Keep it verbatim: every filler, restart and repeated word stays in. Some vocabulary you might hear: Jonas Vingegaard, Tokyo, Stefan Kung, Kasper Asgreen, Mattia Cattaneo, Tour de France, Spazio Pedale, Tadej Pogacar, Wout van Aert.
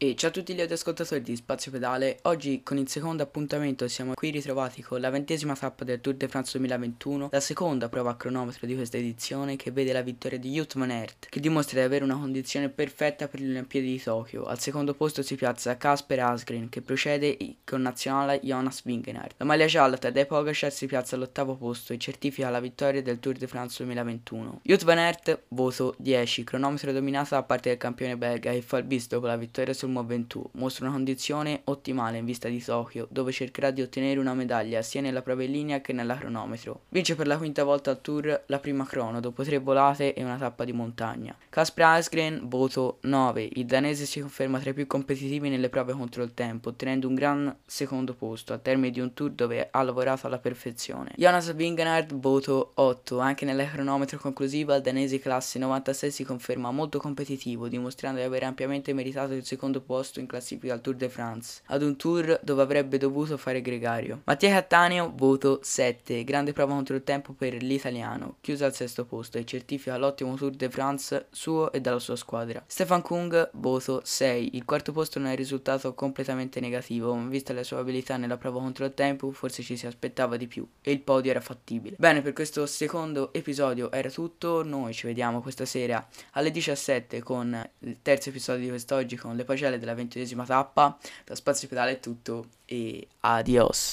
E ciao a tutti gli ascoltatori di Spazio Pedale. Oggi con il secondo appuntamento siamo qui ritrovati con la ventesima tappa del Tour de France duemilaventuno, la seconda prova a cronometro di questa edizione, che vede la vittoria di Wout van Aert, che dimostra di avere una condizione perfetta per le Olimpiadi di Tokyo. Al secondo posto si piazza Kasper Asgreen, che procede con nazionale Jonas Vingegaard. La maglia gialla Tadej Pogacar si piazza all'ottavo posto e certifica la vittoria del Tour de France duemilaventuno. Wout van Aert voto dieci, cronometro dominato da parte del campione belga, che fa il bis dopo la vittoria sul Moventù, mostra una condizione ottimale in vista di Tokyo, dove cercherà di ottenere una medaglia sia nella prova in linea che nella cronometro. Vince per la quinta volta al Tour la prima crono dopo tre volate e una tappa di montagna. Kasper Asgreen voto nove, il danese si conferma tra i più competitivi nelle prove contro il tempo, ottenendo un gran secondo posto al termine di un Tour dove ha lavorato alla perfezione. Jonas Vingegaard voto otto, anche nella cronometro conclusiva il danese classe novantasei si conferma molto competitivo, dimostrando di aver ampiamente meritato il secondo posto in classifica al Tour de France, ad un Tour dove avrebbe dovuto fare gregario. Mattia Cattaneo voto sette, grande prova contro il tempo per l'italiano, chiusa al sesto posto e certifica l'ottimo Tour de France suo e dalla sua squadra. Stefan Kung voto sei, il quarto posto non è risultato completamente negativo, ma vista la sua abilità nella prova contro il tempo forse ci si aspettava di più e il podio era fattibile. Bene, per questo secondo episodio era tutto, noi ci vediamo questa sera alle diciassette con il terzo episodio di quest'oggi con le pagelle della ventesima tappa. Da Spazio Pedale è tutto e adios.